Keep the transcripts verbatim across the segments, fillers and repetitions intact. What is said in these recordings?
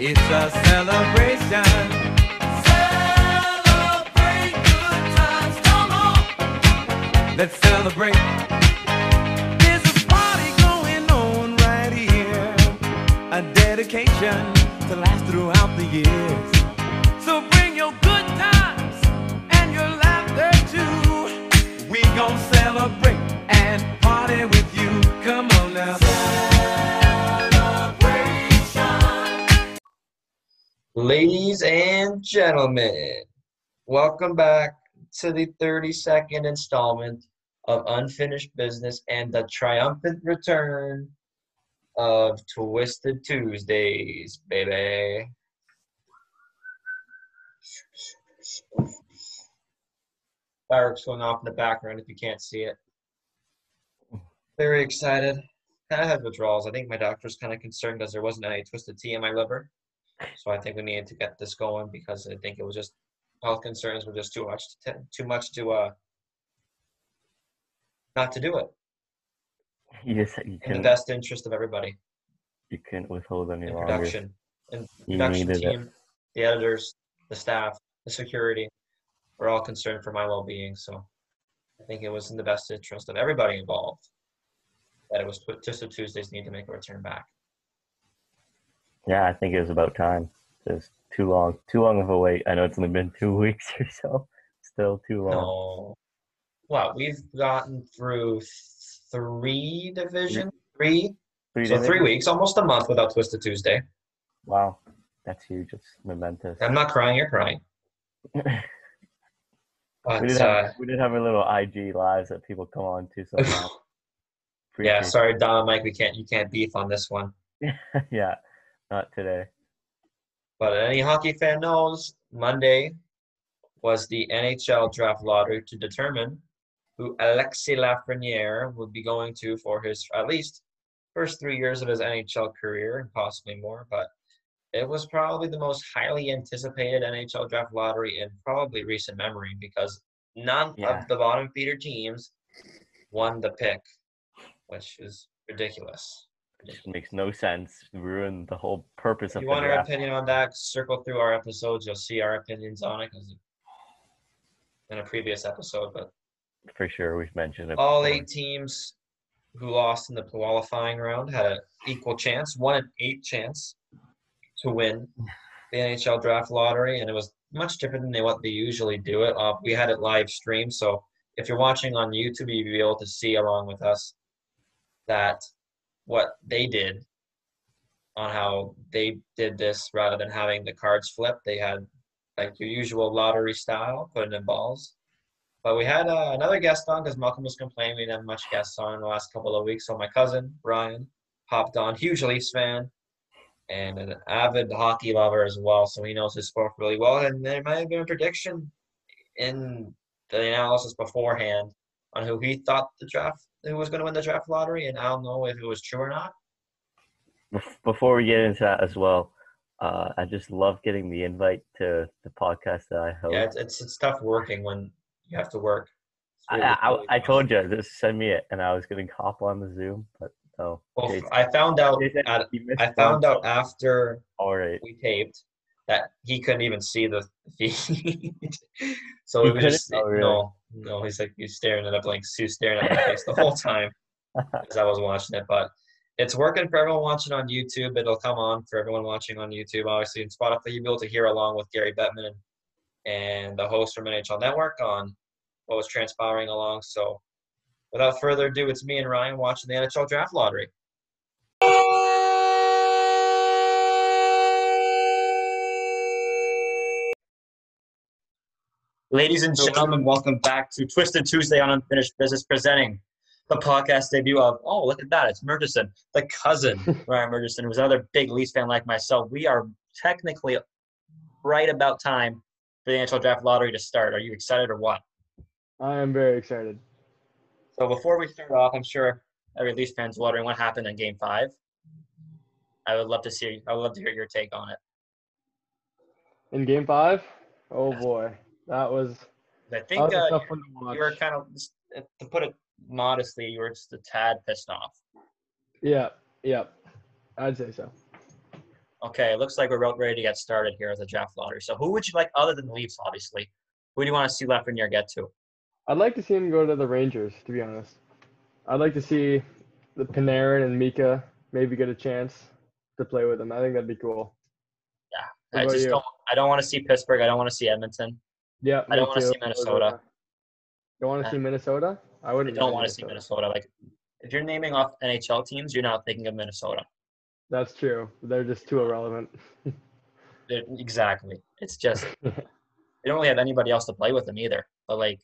It's a celebration. Celebrate good times, come on. Let's celebrate. There's a party going on right here. A dedication to last throughout the years. So bring your good times and your laughter too. We gon' celebrate and party with you. Come on now. Ladies and gentlemen, welcome back to the thirty-second installment of Unfinished Business and the triumphant return of Twisted Tuesdays, baby. Fireworks going off in the background if you can't see it. Very excited. I had withdrawals. I think my doctor's kind of concerned because there wasn't any twisted tea in my liver. So I think we needed to get this going because I think it was just health concerns were just too much to too much to uh not to do it. Yes, you can. In the best interest of everybody. You can't withhold any longer. Production, and production team, it. The editors, the staff, the security, we're all concerned for my well-being. So I think it was in the best interest of everybody involved that it was Twisted Tuesdays need to make a return back. Yeah, I think it was about time. It was too long, too long of a wait. I know it's only been two weeks or so. Still too long. No. Well, we've gotten through three division, three, three so division? three weeks, almost a month without Twisted Tuesday. Wow, that's huge. It's momentous. I'm not crying. You're crying. But, we, did have, uh, we did have a little I G lives that people come on to somehow. Yeah, sorry, Don, Mike, we can't. You can't beef on this one. Yeah. Not today. But any hockey fan knows, Monday was the N H L draft lottery to determine who Alexei Lafreniere would be going to for his, at least, first three years of his N H L career, and possibly more. But it was probably the most highly anticipated N H L draft lottery in probably recent memory because none yeah. of the bottom feeder teams won the pick, which is ridiculous. It makes no sense. Ruin the whole purpose of the draft. If you want our opinion on that, circle through our episodes. You'll see our opinions on it because in a previous episode, but for sure we've mentioned it. All eight teams who lost in the qualifying round had an equal chance, one in eight chance to win the N H L draft lottery, and it was much different than they what they usually do it. Uh, we had it live streamed, so if you're watching on YouTube, you'll be able to see along with us that. What they did on how they did this rather than having the cards flipped. They had like your usual lottery style, putting in balls. But we had uh, another guest on because Malcolm was complaining we didn't have much guests on in the last couple of weeks. So my cousin, Brian, hopped on, huge Leafs fan and an avid hockey lover as well. So he knows his sport really well. And there might have been a prediction in the analysis beforehand on who he thought the draft who was going to win the draft lottery, and I don't know if it was true or not. Before we get into that as well, uh, I just love getting the invite to the podcast that I host. Yeah, it's, it's, it's tough working when you have to work. Really I, I, really I told you, just send me it, and I was going to hop on the Zoom, but no. Well, Jason, I found out at, I found out after all right. we taped that he couldn't even see the feed. So he it was just, oh, really? no. No, he's like he's staring at a blank, Sue's staring at my face the whole time as I was watching it. But it's working for everyone watching on YouTube. It'll come on for everyone watching on YouTube, obviously, and Spotify. You'll be able to hear along with Gary Bettman and the host from N H L Network on what was transpiring along. So without further ado, it's me and Ryan watching the N H L Draft Lottery. Ladies and gentlemen, welcome back to Twisted Tuesday on Unfinished Business, presenting the podcast debut of, oh, look at that, it's Murchison, the cousin, Ryan Murchison, who's another big Leafs fan like myself. We are technically right about time for the N H L Draft Lottery to start. Are you excited or what? I am very excited. So before we start off, I'm sure every Leafs fan's wondering what happened in Game five. I would love to see. I would love to hear your take on it. In Game five? Oh, yes. Boy. That was, I think was uh, you were kind of, to put it modestly, you were just a tad pissed off. Yeah, yeah, I'd say so. Okay, it looks like we're about ready to get started here with the draft lottery. So who would you like, other than the Leafs, obviously? Who do you want to see Lafreniere get to? I'd like to see him go to the Rangers, to be honest. I'd like to see the Panarin and Mika maybe get a chance to play with him. I think that'd be cool. Yeah. I just you? don't I don't want to see Pittsburgh. I don't want to see Edmonton. Yeah. I don't want to see Minnesota. You don't want to see Minnesota? I wouldn't I don't want to see Minnesota. Like, if you're naming off N H L teams, you're not thinking of Minnesota. That's true. They're just too irrelevant. Exactly. It's just they don't really have anybody else to play with them either. But like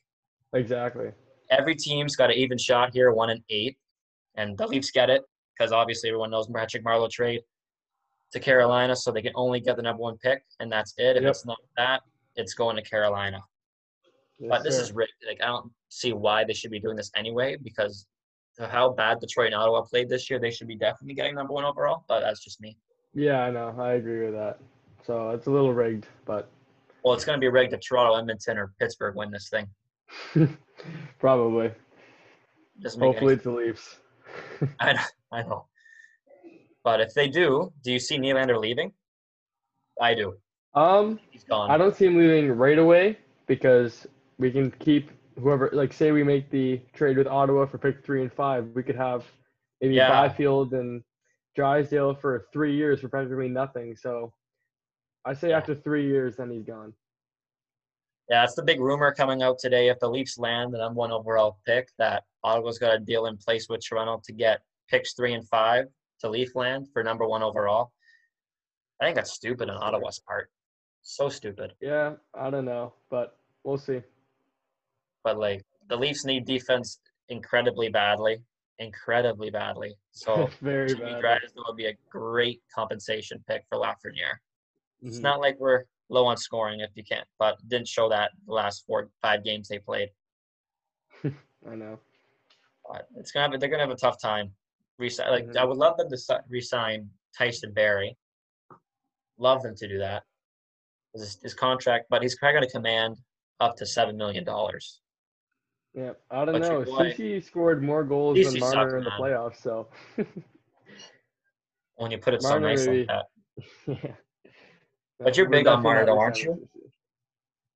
Exactly. Every team's got an even shot here, one and eight. And the Leafs get it because obviously everyone knows Patrick Marlowe trade to Carolina, so they can only get the number one pick, and that's it. If yep. it's not that, it's going to Carolina. Yes, but this sir. is rigged. Like, I don't see why they should be doing this anyway, because of how bad Detroit and Ottawa played this year, they should be definitely getting number one overall, but that's just me. Yeah, I know. I agree with that. So it's a little rigged, but... Well, it's going to be rigged if Toronto, Edmonton, or Pittsburgh win this thing. Probably. Hopefully it's the Leafs. I know. I know. But if they do, do you see Nylander leaving? I do. Um, He's gone. I don't see him leaving right away because we can keep whoever – like, say we make the trade with Ottawa for pick three and five. We could have maybe yeah. Byfield and Drysdale for three years for practically nothing. So I say yeah. after three years, then he's gone. Yeah, that's the big rumor coming out today. If the Leafs land the number one overall pick, that Ottawa's got a deal in place with Toronto to get picks three and five. To Leafland for number one overall. I think that's stupid on Ottawa's part. So stupid. Yeah, I don't know, but we'll see. But, like, the Leafs need defense incredibly badly. Incredibly badly. So, Very Jamie Drysdale would be a great compensation pick for Lafreniere. Mm-hmm. It's not like we're low on scoring if you can't, but didn't show that the last four, five games they played. I know. But it's gonna have, they're going to have a tough time. Resign, like mm-hmm. I would love them to resign Tyson Barry. Love them to do that. His, his contract, but he's probably going to command up to seven million dollars. Yeah, I don't but know. Cece scored more goals Cece than Marner in the playoffs. So when you put it Marner, so nice like that, yeah. But you're We're big on Marner, though, aren't you?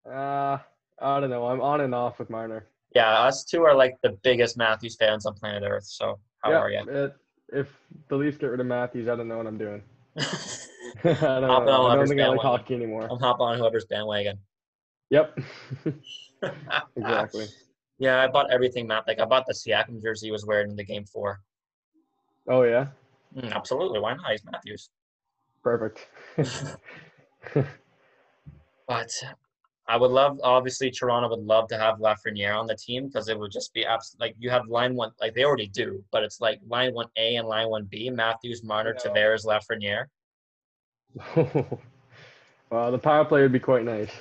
Uh I don't know. I'm on and off with Marner. Yeah, us two are like the biggest Matthews fans on planet Earth. So. How yeah, are you? It, if the Leafs get rid of Matthews, I don't know what I'm doing. I don't, know. I don't think I like hockey anymore. I'm hopping on whoever's bandwagon. Yep. Exactly. Yeah, I bought everything, Matt. Like, I bought the Siakam jersey he was wearing in the game four. Oh, yeah? Mm, absolutely. Why not? He's Matthews. Perfect. But I would love, obviously, Toronto would love to have Lafreniere on the team because it would just be abs- like you have line one, like they already do, but it's like line one A and line one B: Matthews, Marner, yeah. Tavares, Lafreniere. Well, the power play would be quite nice.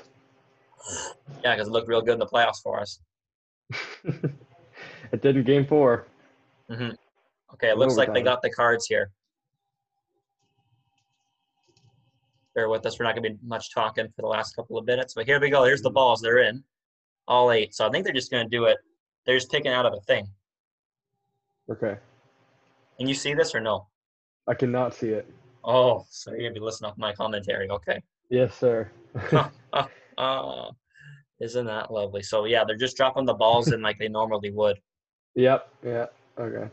Yeah, because it looked real good in the playoffs for us. It did in Game Four. Mm-hmm. Okay, it looks overtime. Like they got the cards here. Bear with us. We're not going to be much talking for the last couple of minutes, but here we go. Here's the balls. They're in all eight. So I think they're just going to do it. They're just picking out of a thing. Okay. Can you see this or no? I cannot see it. Oh, so you're going to be listening off my commentary. Okay. Yes, sir. uh, uh, uh, isn't that lovely? So, yeah, they're just dropping the balls in like they normally would. Yep. Yeah. Okay.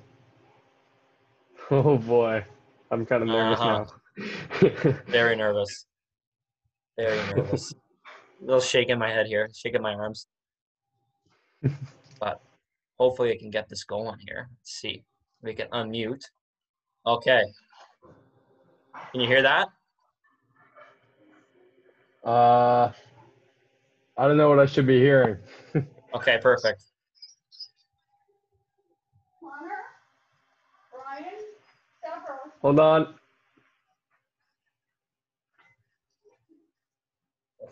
Oh, boy. I'm kind of nervous uh-huh. now. Very nervous. Very nervous. A little shake in my head here, shaking my arms. But hopefully I can get this going here. Let's see. We can unmute. Okay. Can you hear that? Uh, I don't know what I should be hearing. Okay, perfect. Connor, Brian, Deborah. Hold on.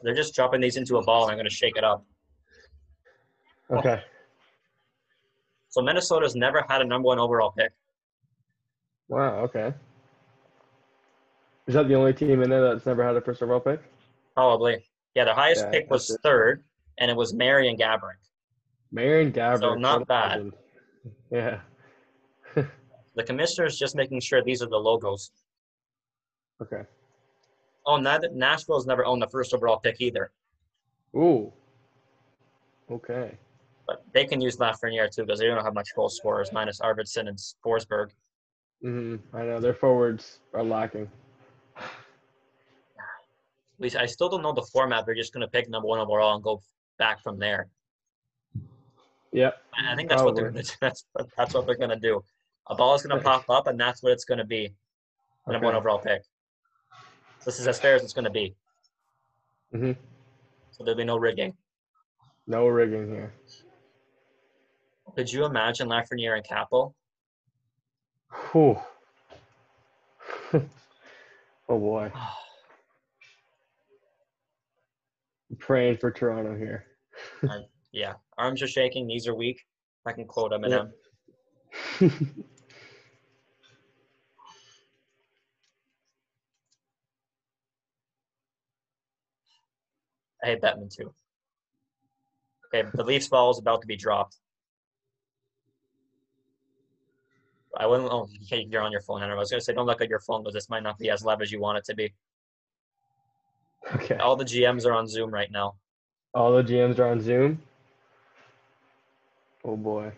They're just dropping these into a ball, and I'm going to shake it up. Okay. So Minnesota's never had a number one overall pick. Wow, okay. Is that the only team in there that's never had a first overall pick? Probably. Yeah, the highest yeah, pick was it. third, and it was Marian Gaborik. Marian Gaborik. So not bad. Yeah. The commissioner's just making sure these are the logos. Okay. Oh, Nashville's never owned the first overall pick either. Ooh. Okay. But they can use Lafreniere too because they don't have much goal scorers, minus Arvidsson and Forsberg. Mm-hmm. I know. Their forwards are lacking. At least I still don't know the format. They're just going to pick number one overall and go back from there. Yeah. I think that's probably. what they're going to do. That's, that's what they're going to do. A ball is going to pop up, and that's what it's going to be. Number okay. one overall pick. This is as fair as it's going to be. Mm-hmm. So there'll be no rigging. No rigging here. Could you imagine Lafreniere and Capel? Whew. Oh, boy. I'm praying for Toronto here. um, yeah. Arms are shaking. Knees are weak. I can quote him and yep. him. I hate that one, too. Okay, the Leafs ball is about to be dropped. I wouldn't – oh, you're on your phone, Henry. I was going to say don't look at your phone because this might not be as live as you want it to be. Okay. All the G Ms are on Zoom right now. All the G Ms are on Zoom? Oh, boy.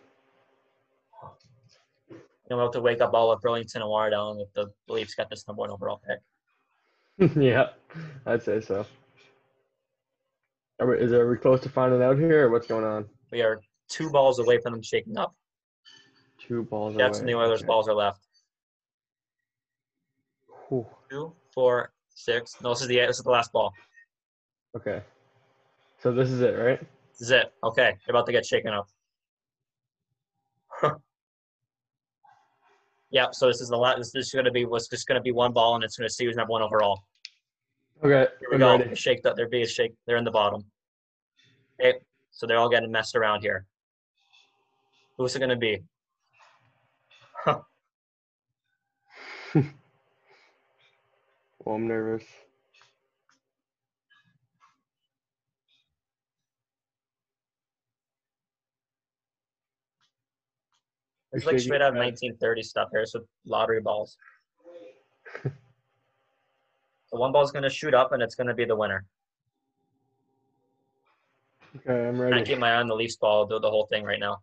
You'll have to wake up all of Burlington and Wardell if the Leafs got this number one overall pick. Yeah, I'd say so. Are we, is there, are we close to finding out here, or what's going on? We are two balls away from them shaking up. Two balls That's away. That's the Oilers' okay. balls are left. Whew. Two, four, six. No, this is the this is the last ball. Okay. So this is it, right? This is it. Okay. They're about to get shaken up. Yeah, so this is the last. This is going to be was just going to be one ball, and it's going to see who's number one overall. Okay. Here we I'm go. Shake up. Their B is shake. They're in the bottom. Okay. So they're all getting messed around here. Who's it going to be? Huh. Well, I'm nervous. It's like straight out of nineteen thirty stuff here. So lottery balls. The one ball is going to shoot up, and it's going to be the winner. Okay, I'm ready. I keep my eye on the Leafs ball. I'll do the whole thing right now.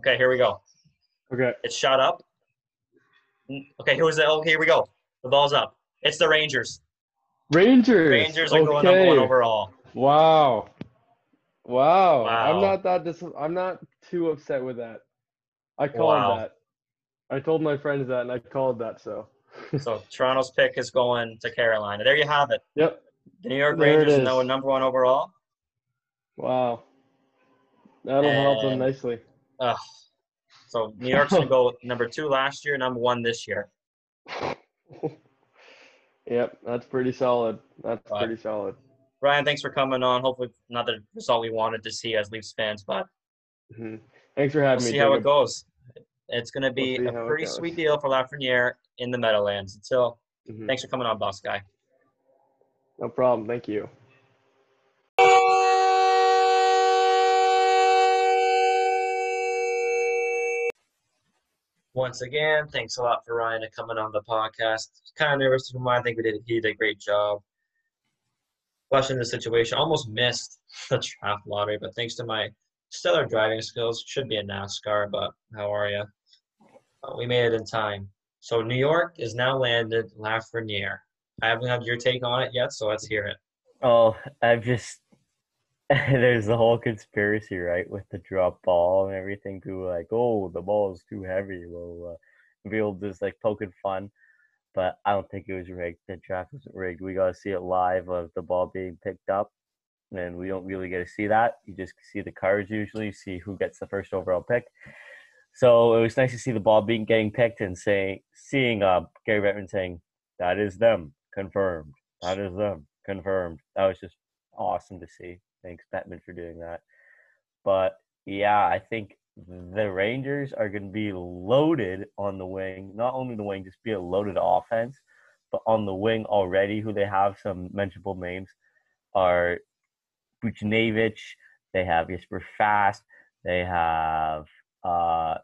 Okay, here we go. Okay. It's shot up. Okay, here was the oh, here we go. The ball's up. It's the Rangers. Rangers. Rangers are okay. going number one overall. Wow. Wow. wow, I'm not that dis- I'm not too upset with that. I called wow. that. I told my friends that, and I called that. So, so Toronto's pick is going to Carolina. There you have it. Yep. The New York there Rangers now number one overall. Wow, that'll and, help them nicely. Uh, so New York's gonna go number two last year, number one this year. Yep, that's pretty solid. That's but, pretty solid. Brian, thanks for coming on. Hopefully, not the result we wanted to see as Leafs fans, but mm-hmm. thanks for having we'll me. See David. How it goes. It's going to be we'll a pretty sweet deal for Lafreniere in the Meadowlands. Until mm-hmm. thanks for coming on, Boss Guy. No problem. Thank you. Once again, thanks a lot for Ryan for coming on the podcast. Kind of nervous for mine. I think we did. He did a great job. Watching the situation, almost missed the draft lottery, but thanks to my stellar driving skills, should be a NASCAR, but how are you? Uh, we made it in time. So New York is now landed Lafreniere. I haven't had your take on it yet, so let's hear it. Oh, I've just – there's the whole conspiracy, right, with the drop ball and everything. People were like, oh, the ball is too heavy. We'll uh, be able to just, like, poking fun. But I don't think it was rigged. The draft wasn't rigged. We got to see it live of the ball being picked up. And we don't really get to see that. You just see the cards usually, see who gets the first overall pick. So it was nice to see the ball being getting picked and say, seeing uh, Gary Bettman saying, that is them, confirmed. That is them, confirmed. That was just awesome to see. Thanks, Bettman, for doing that. But, yeah, I think – the Rangers are going to be loaded on the wing, not only the wing, just be a loaded offense, but on the wing already, who they have some mentionable names are Buchnevich, they have Jesper Fast, They have uh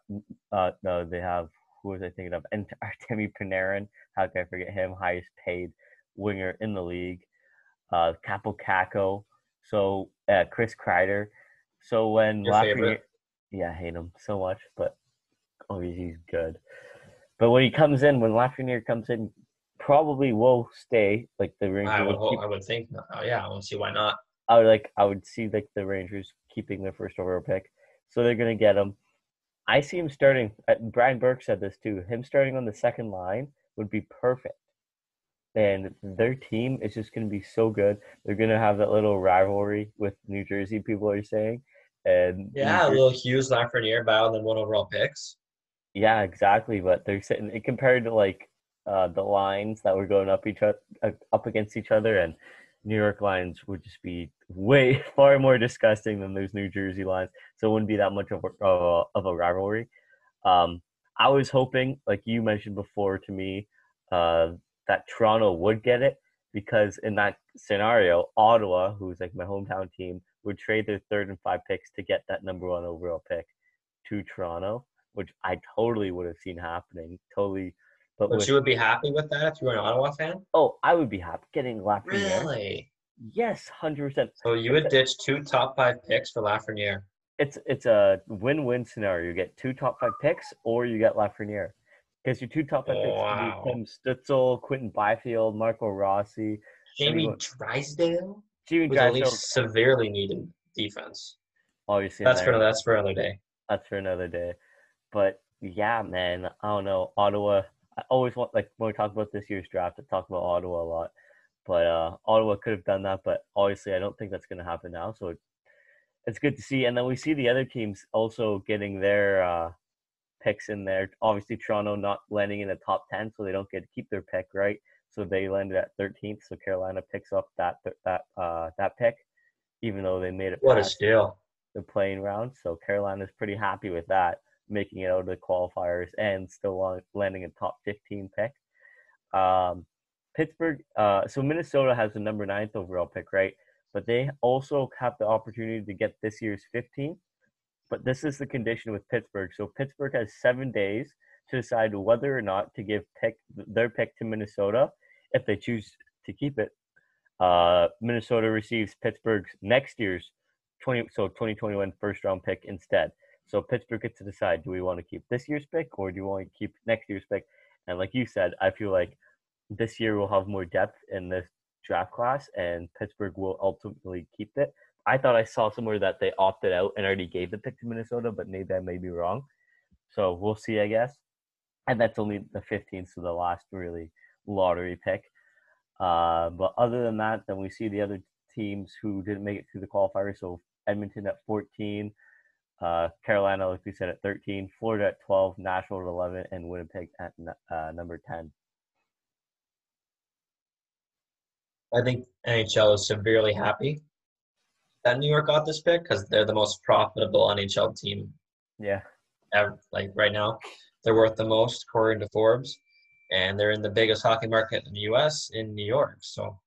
uh no, they have who was I thinking of? And Artemi Panarin. How can I forget him? Highest paid winger in the league. Uh, Capo Caco. So uh, Chris Kreider. So when Lafreniere, yeah, I hate him so much, but obviously he's good. But when he comes in, when Lafreniere comes in, probably will stay. Like the Rangers, I would, keep, I would think. Oh yeah, I won't see why not. I would like. I would see like the Rangers keeping their first overall pick, so they're gonna get him. I see him starting. Uh, Brian Burke said this too. Him starting on the second line would be perfect. And their team is just gonna be so good. They're gonna have that little rivalry with New Jersey. People are saying, and yeah, a little Hughes Lafreniere battle and then one overall picks. Yeah, exactly. But they're sitting compared to like uh, the lines that were going up each other, uh, up against each other, and New York lines would just be way far more disgusting than those New Jersey lines. So it wouldn't be that much of a, uh, of a rivalry. Um, I was hoping, like you mentioned before to me, uh, that Toronto would get it because in that scenario, Ottawa, who's like my hometown team, would trade their third and five picks to get that number one overall pick to Toronto, which I totally would have seen happening. Totally. But, but with, you would be happy with that if you were an Ottawa fan? Oh, I would be happy getting Lafreniere. Really? Yes, one hundred percent. So you would ditch two top five picks for Lafreniere? It's it's a win-win scenario. You get two top five picks or you get Lafreniere. Because your two top five oh, picks wow. would be Tim Stutzel, Quentin Byfield, Marco Rossi. Jamie everyone. Drysdale? Jamie Drysdale. Severely needed defense. Obviously. That's for, that's for another day. That's for another day. But, yeah, man, I don't know. Ottawa... I always want, like, when we talk about this year's draft, I talk about Ottawa a lot. But uh, Ottawa could have done that, but obviously I don't think that's going to happen now. So it, it's good to see. And then we see the other teams also getting their uh, picks in there. Obviously, Toronto not landing in the top ten, so they don't get to keep their pick, right? So they landed at thirteenth, so Carolina picks up that that uh, that pick, even though they made it what past a steal. The playing round. So Carolina's pretty happy with that, making it out of the qualifiers and still landing a top fifteen pick. Um, Pittsburgh, uh, so Minnesota has the number ninth overall pick, right? But they also have the opportunity to get this year's fifteenth. But this is the condition with Pittsburgh. So Pittsburgh has seven days to decide whether or not to give pick their pick to Minnesota if they choose to keep it. Uh, Minnesota receives Pittsburgh's next year's twenty, so twenty twenty-one first round pick instead. So Pittsburgh gets to decide, do we want to keep this year's pick or do you want to keep next year's pick? And like you said, I feel like this year we'll have more depth in this draft class and Pittsburgh will ultimately keep it. I thought I saw somewhere that they opted out and already gave the pick to Minnesota, but maybe I may be wrong. So we'll see, I guess. And that's only the fifteenth, so the last really lottery pick. Uh, but other than that, then we see the other teams who didn't make it through the qualifier. So Edmonton at fourteen. Uh, Carolina, like we said, at thirteen, Florida at twelve, Nashville at eleven, and Winnipeg at uh, number ten. I think N H L is severely happy that New York got this pick because they're the most profitable N H L team. Yeah. Ever, like right now, they're worth the most according to Forbes, and they're in the biggest hockey market in the U S in New York. So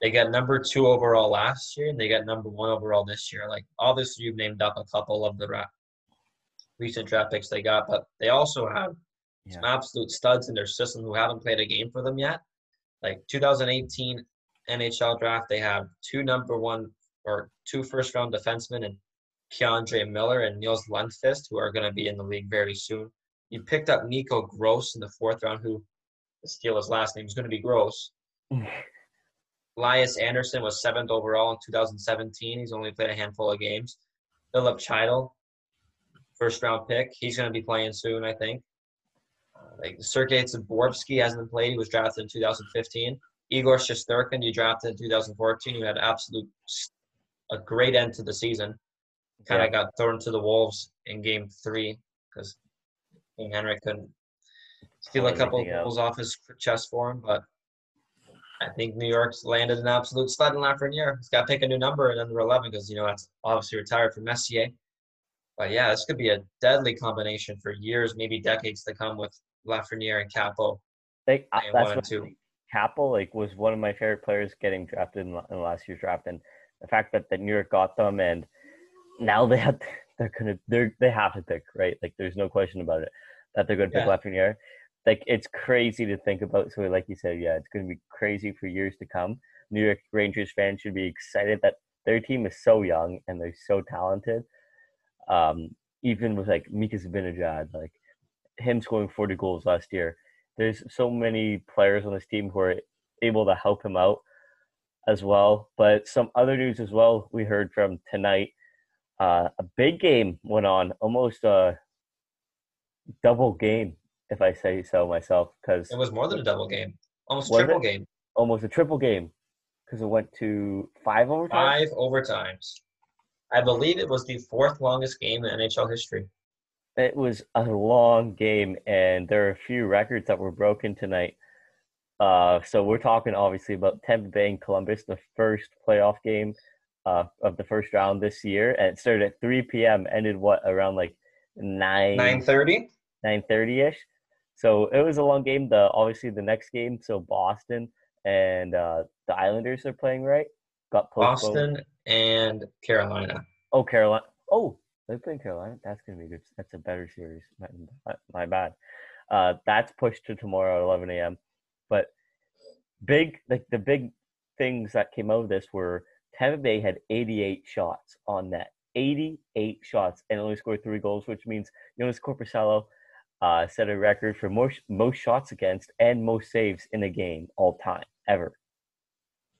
they got number two overall last year, and they got number one overall this year. Like, obviously, you've named up a couple of the rap, recent draft picks they got, but they also have yeah. some absolute studs in their system who haven't played a game for them yet. Like, two thousand eighteen N H L draft, they have two number one or two first-round defensemen and Keandre Miller and Niels Lundqvist, who are going to be in the league very soon. You picked up Nico Gross in the fourth round, who, to steal his last name, is going to be Gross. Elias Anderson was seventh overall in two thousand seventeen. He's only played a handful of games. Philip Chidal, first-round pick. He's going to be playing soon, I think. Uh, like Sergei Zaborbsky hasn't played. He was drafted in two thousand fifteen. Igor Shusturkin, you drafted in two thousand fourteen. You had absolute a great end to the season. Kind of yeah. got thrown to the Wolves in game three because King Henrik couldn't steal a couple of goals off his chest for him, but I think New York's landed an absolute stud in Lafreniere. He's got to pick a new number and number eleven because, you know, that's obviously retired from Messier. But, yeah, this could be a deadly combination for years, maybe decades to come with Lafreniere and Capo. They, and that's what two. Capo, like, was one of my favorite players getting drafted in, in last year's draft. And the fact that, that New York got them and now they have they're gonna they're they have to pick, right? Like there's no question about it that they're gonna pick yeah. Lafreniere. Like it's crazy to think about. So like you said, yeah, it's gonna be crazy for years to come. New York Rangers fans should be excited that their team is so young and they're so talented. Um, even with like Mika Zibanejad, like him scoring forty goals last year. There's so many players on this team who are able to help him out as well. But some other news as well we heard from tonight. Uh, a big game went on, almost a double game, if I say so myself. Cause it was more than a double game, almost triple game. Almost a triple game because it went to five overtimes? Five overtimes. I believe it was the fourth longest game in N H L history. It was a long game, and there are a few records that were broken tonight. Uh, so we're talking, obviously, about Tampa Bay and Columbus, the first playoff game uh, of the first round this year. And it started at three p.m., ended, what, around like nine nine thirty nine thirty-ish. So it was a long game. The Obviously, the next game, so Boston and uh, the Islanders are playing, right? Got postponed. Boston and Carolina. Oh, Carolina. Oh, they're playing Carolina. That's gonna be good. That's a better series. My, my bad. Uh, that's pushed to tomorrow at eleven a.m. But big, like the big things that came out of this were Tampa Bay had eighty-eight shots on net, eighty-eight shots, and only scored three goals, which means Jonas Korpisalo uh, set a record for most most shots against and most saves in a game all time ever,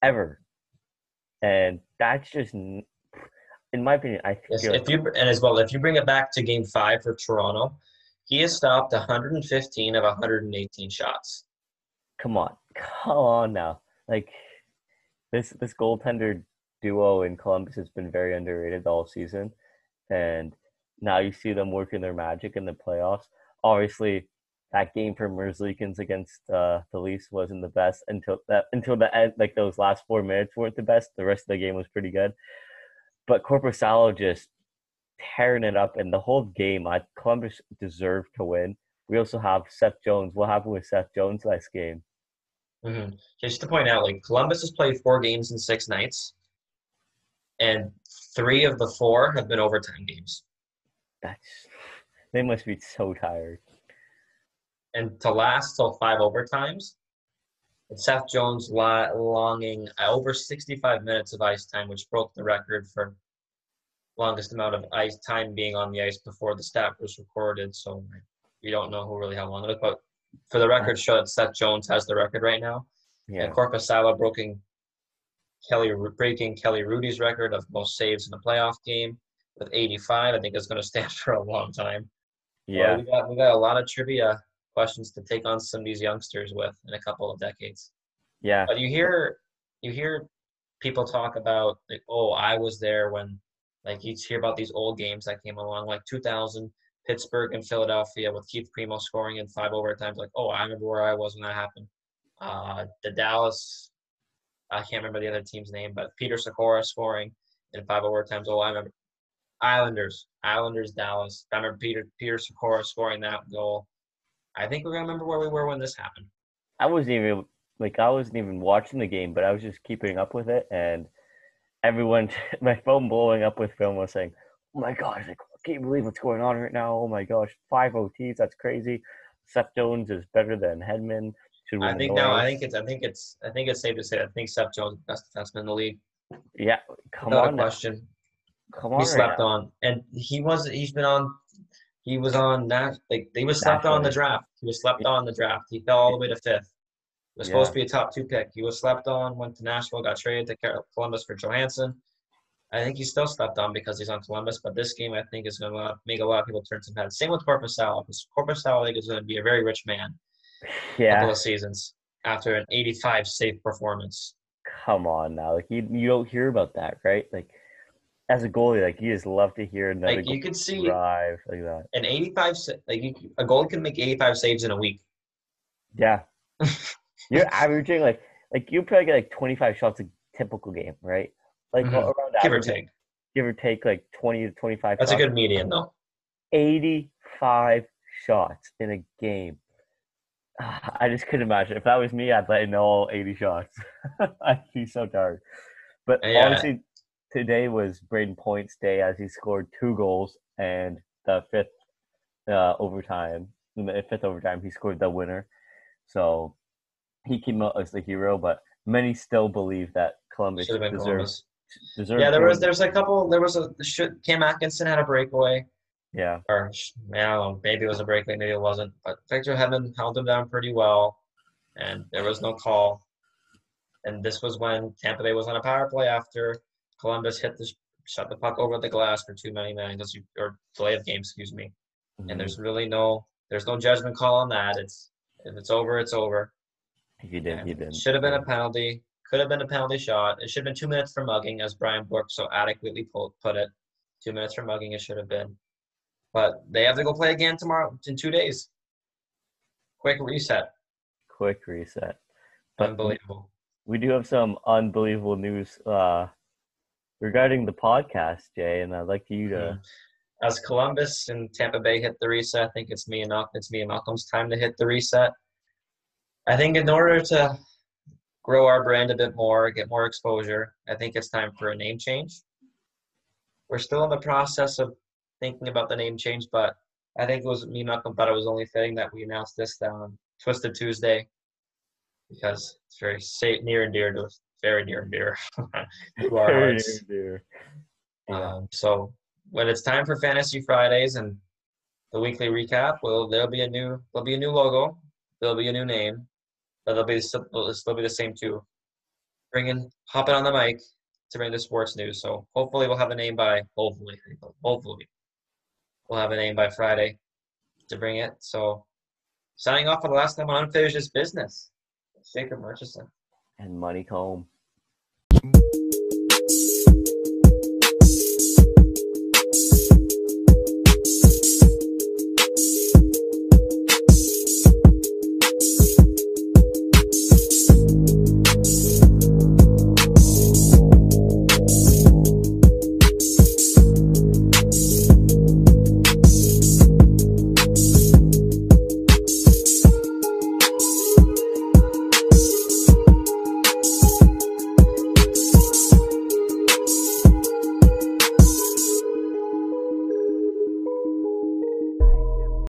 ever, and that's just. In my opinion, I think yes, if you and as well, if you bring it back to Game Five for Toronto, he has stopped one hundred fifteen of one hundred eighteen shots. Come on, come on now! Like this, this goaltender duo in Columbus has been very underrated all season, and now you see them working their magic in the playoffs. Obviously, that game for Merzlikins against uh, the Leafs wasn't the best until that until the end. Like those last four minutes weren't the best. The rest of the game was pretty good. But Korpisalo just tearing it up, and the whole game, I, Columbus deserved to win. We also have Seth Jones. What happened with Seth Jones last game? Mm-hmm. Just to point out, like Columbus has played four games in six nights, and three of the four have been overtime games. That's they must be so tired. And to last till five overtimes, and Seth Jones logging over sixty-five minutes of ice time, which broke the record for longest amount of ice time being on the ice before the stat was recorded. So we don't know who really how long it was, but for the record, show that Seth Jones has the record right now. Yeah. And Korpisalo breaking Kelly breaking Kelly Rudy's record of most saves in a playoff game with eighty-five. I think it's going to stand for a long time. Yeah, well, we got we got a lot of trivia questions to take on some of these youngsters with in a couple of decades. Yeah. But you hear you hear people talk about like, oh, I was there when, like, you hear about these old games that came along, like two thousand Pittsburgh and Philadelphia with Keith Primo scoring in five overtimes. Like, oh, I remember where I was when that happened. Uh, the Dallas, I can't remember the other team's name, but Peter Socorro scoring in five overtimes. Oh, I remember Islanders, Islanders, Dallas. I remember Peter Peter Socorro scoring that goal. I think we're going to remember where we were when this happened. I wasn't even like I wasn't even watching the game, but I was just keeping up with it, and everyone, my phone blowing up with film was saying, oh my gosh, like, I can't believe what's going on right now. Oh my gosh, five O Ts, that's crazy. Seth Jones is better than Hedman. Should I think now I think it's I think it's I think it's safe to say I think Seth Jones is the best defenseman in the league. Yeah, come Without on. Not a question. Come on. He slept right on, and he was he's been on He was on that like they was slept on the draft. He was slept on the draft. He fell all the way to fifth. He was yeah. supposed to be a top two pick. He was slept on, went to Nashville, got traded to Columbus for Johansson. I think he's still slept on because he's on Columbus, but this game I think is going to make a lot of people turn some heads. Same with Korpisalo, because Korpisalo, I think, is going to be a very rich man. Yeah. A couple of seasons after an eighty-five safe performance. Come on now, like you you don't hear about that, right? Like. As a goalie, like you just love to hear another like you could see drive like that. An eighty-five, like you, a goalie can make eighty-five saves in a week. Yeah, you're averaging like like you probably get like twenty-five shots a typical game, right? Like mm-hmm. well, around give average, or take, give or take like twenty to twenty-five. That's shots. A good median, though. eighty-five shots in a game. I just couldn't imagine. If that was me, I'd let in all eighty shots. I'd be so tired. But yeah. Honestly. today was Braden Point's day as he scored two goals and the fifth uh, overtime. In the fifth overtime, he scored the winner. So he came out as the hero, but many still believe that Columbus deserves. Columbus. deserves yeah, there was there's a couple. There was a Cam Atkinson had a breakaway. Yeah. Or I don't know, maybe it was a breakaway, maybe it wasn't. But Victor Hedman held him down pretty well, and there was no call. And this was when Tampa Bay was on a power play after Columbus hit the shot the puck over the glass for too many minutes or delay of game, excuse me. Mm-hmm. And there's really no there's no judgment call on that. It's if it's over, it's over. He did. He did. Should have been a penalty. Could have been a penalty shot. It should have been two minutes for mugging, as Brian Burke so adequately put it. Two minutes for mugging. It should have been. But they have to go play again tomorrow in two days. Quick reset. Quick reset. But unbelievable. We do have some unbelievable news uh, regarding the podcast, Jay, and I'd like you to. As Columbus and Tampa Bay hit the reset, I think it's me and it's me and Malcolm's time to hit the reset. I think in order to grow our brand a bit more, get more exposure, I think it's time for a name change. We're still in the process of thinking about the name change, but I think it was me and Malcolm thought it was only fitting that we announced this down on Twisted Tuesday because it's very safe, near and dear to us, very near and dear to our very hearts. Near and dear. Um, so when it's time for Fantasy Fridays and the weekly recap, well, there'll be a new there'll be a new logo, there'll be a new name. That'll be still be the same too. Bringing, hopping on the mic to bring the sports news. So hopefully we'll have a name by hopefully hopefully we'll have a name by Friday to bring it. So signing off for the last time on Unfinished Business, Jacob Murchison and Money Comb.